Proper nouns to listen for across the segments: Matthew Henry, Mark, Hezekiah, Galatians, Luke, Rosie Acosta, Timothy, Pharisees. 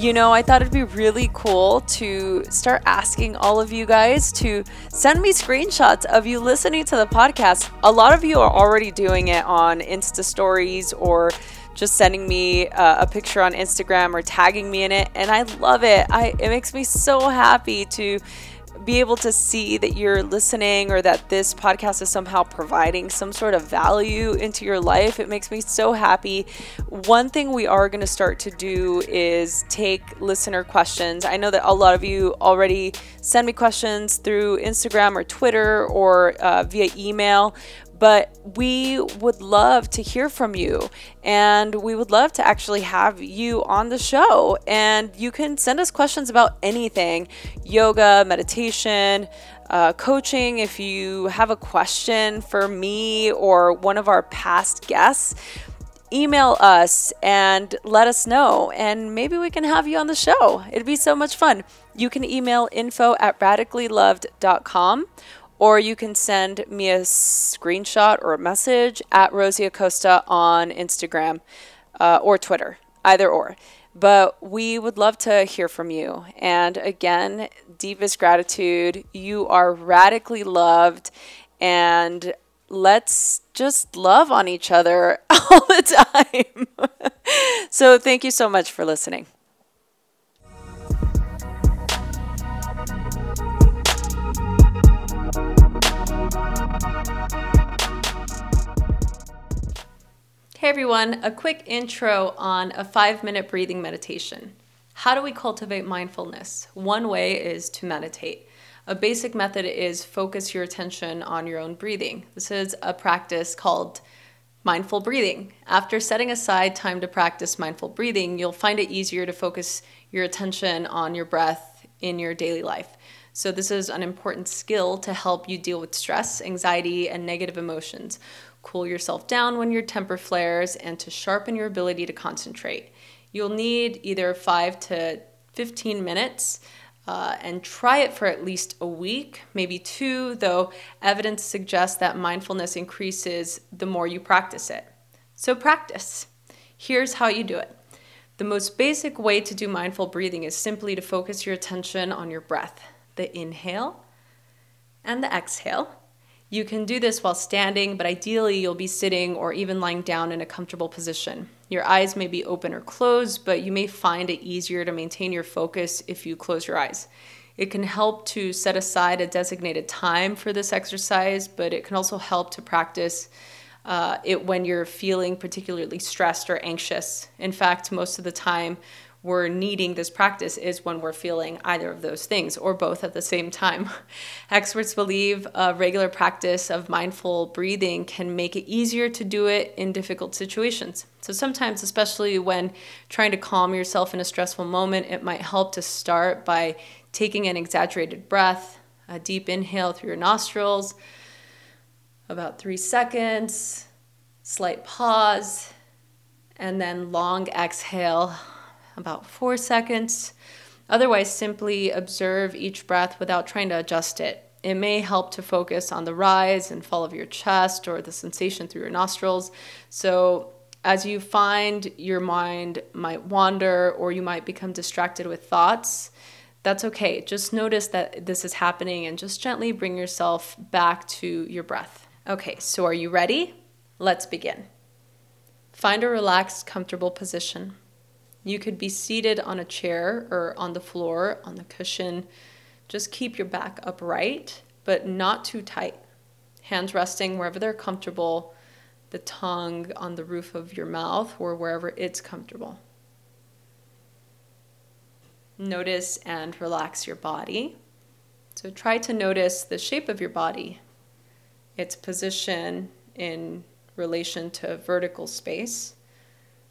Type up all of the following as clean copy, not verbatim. You know, I thought it'd be really cool to start asking all of you guys to send me screenshots of you listening to the podcast. A lot of you are already doing it on Insta stories or just sending me a picture on Instagram or tagging me in it. And I love it. It makes me so happy to be able to see that you're listening or that this podcast is somehow providing some sort of value into your life. It makes me so happy. One thing we are going to start to do is take listener questions. I know that a lot of you already send me questions through Instagram or Twitter or via email, but we would love to hear from you, and we would love to actually have you on the show. And you can send us questions about anything: yoga, meditation, coaching. If you have a question for me or one of our past guests, email us and let us know, and maybe we can have you on the show. It'd be so much fun. You can email info@radicallyloved.com, or you can send me a screenshot or a message at Rosie Acosta on Instagram or Twitter, either or. But we would love to hear from you. And again, deepest gratitude. You are radically loved. And let's just love on each other all the time. So thank you so much for listening. Hey everyone, a quick intro on a 5-minute breathing meditation. How do we cultivate mindfulness? One way is to meditate. A basic method is focus your attention on your own breathing. This is a practice called mindful breathing. After setting aside time to practice mindful breathing, you'll find it easier to focus your attention on your breath in your daily life. So this is an important skill to help you deal with stress, anxiety, and negative emotions, cool yourself down when your temper flares, and to sharpen your ability to concentrate. You'll need either 5 to 15 minutes and try it for at least a week, maybe 2, though evidence suggests that mindfulness increases the more you practice it. So practice. Here's how you do it. The most basic way to do mindful breathing is simply to focus your attention on your breath, the inhale and the exhale. You can do this while standing, but ideally you'll be sitting or even lying down in a comfortable position. Your eyes may be open or closed, but you may find it easier to maintain your focus if you close your eyes. It can help to set aside a designated time for this exercise, but it can also help to practice it when you're feeling particularly stressed or anxious. In fact, most of the time we're needing this practice is when we're feeling either of those things or both at the same time. Experts believe a regular practice of mindful breathing can make it easier to do it in difficult situations. So sometimes, especially when trying to calm yourself in a stressful moment, it might help to start by taking an exaggerated breath, a deep inhale through your nostrils, about 3 seconds, slight pause, and then long exhale, about 4 seconds. Otherwise, simply observe each breath without trying to adjust it. It may help to focus on the rise and fall of your chest or the sensation through your nostrils. So as you find your mind might wander or you might become distracted with thoughts, that's okay. Just notice that this is happening and just gently bring yourself back to your breath. Okay, so are you ready? Let's begin. Find a relaxed, comfortable position. You could be seated on a chair or on the floor, on the cushion. Just keep your back upright, but not too tight. Hands resting wherever they're comfortable, the tongue on the roof of your mouth or wherever it's comfortable. Notice and relax your body. So try to notice the shape of your body, its position in relation to vertical space.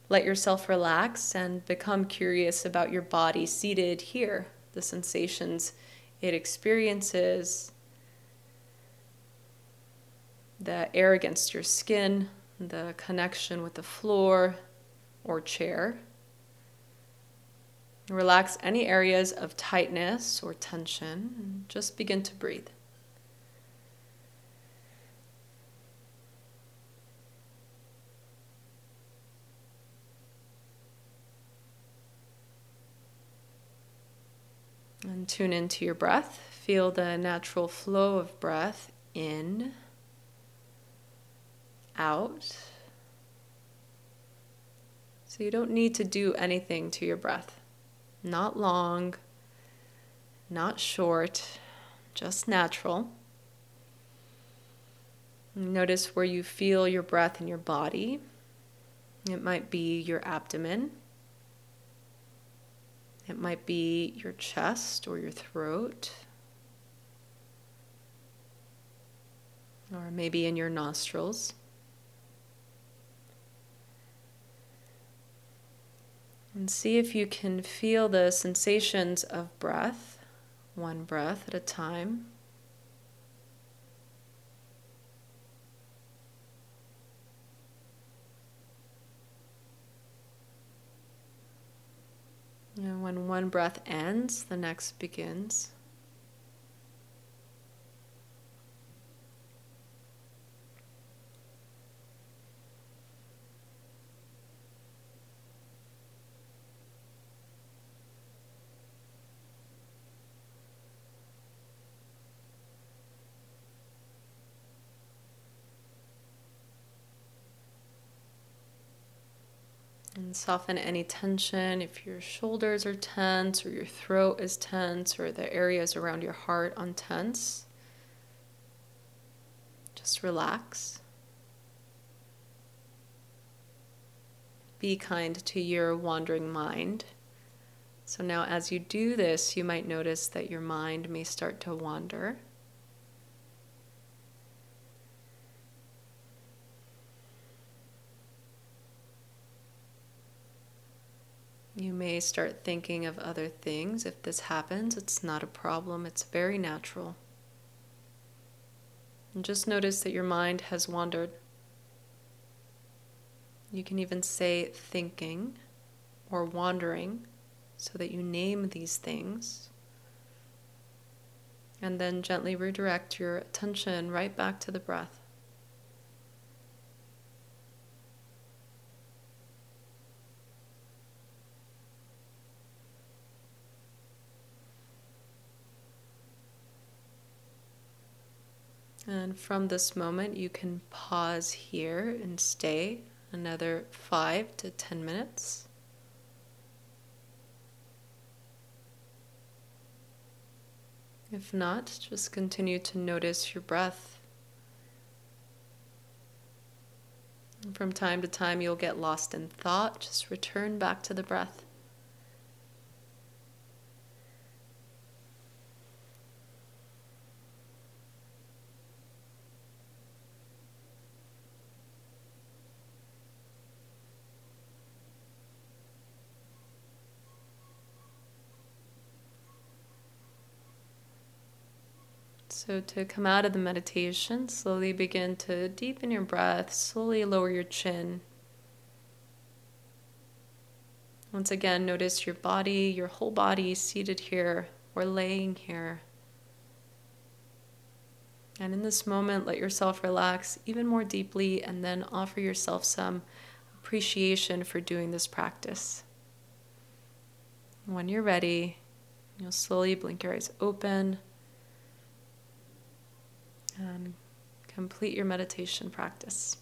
Let yourself relax and become curious about your body seated here, the sensations it experiences, the air against your skin, the connection with the floor or chair. Relax any areas of tightness or tension and just begin to breathe. and tune into your breath. Feel the natural flow of breath in, out. So you don't need to do anything to your breath. Not long, not short, just natural. Notice where you feel your breath in your body. It might be your abdomen. It might be your chest or your throat. Or maybe in your nostrils. And see if you can feel the sensations of breath, one breath at a time. And when one breath ends, the next begins. And soften any tension if your shoulders are tense or your throat is tense or the areas around your heart untense. Just relax. Be kind to your wandering mind. So now as you do this, you might notice that your mind may start to wander. You may start thinking of other things. If this happens, it's not a problem. It's very natural. And just notice that your mind has wandered. You can even say thinking or wandering so that you name these things. And then gently redirect your attention right back to the breath. And from this moment, you can pause here and stay another 5 to 10 minutes. If not, just continue to notice your breath. And from time to time, you'll get lost in thought. Just return back to the breath. So to come out of the meditation, slowly begin to deepen your breath, slowly lower your chin. Once again, notice your body, your whole body seated here or laying here. And in this moment, let yourself relax even more deeply and then offer yourself some appreciation for doing this practice. When you're ready, you'll slowly blink your eyes open and complete your meditation practice.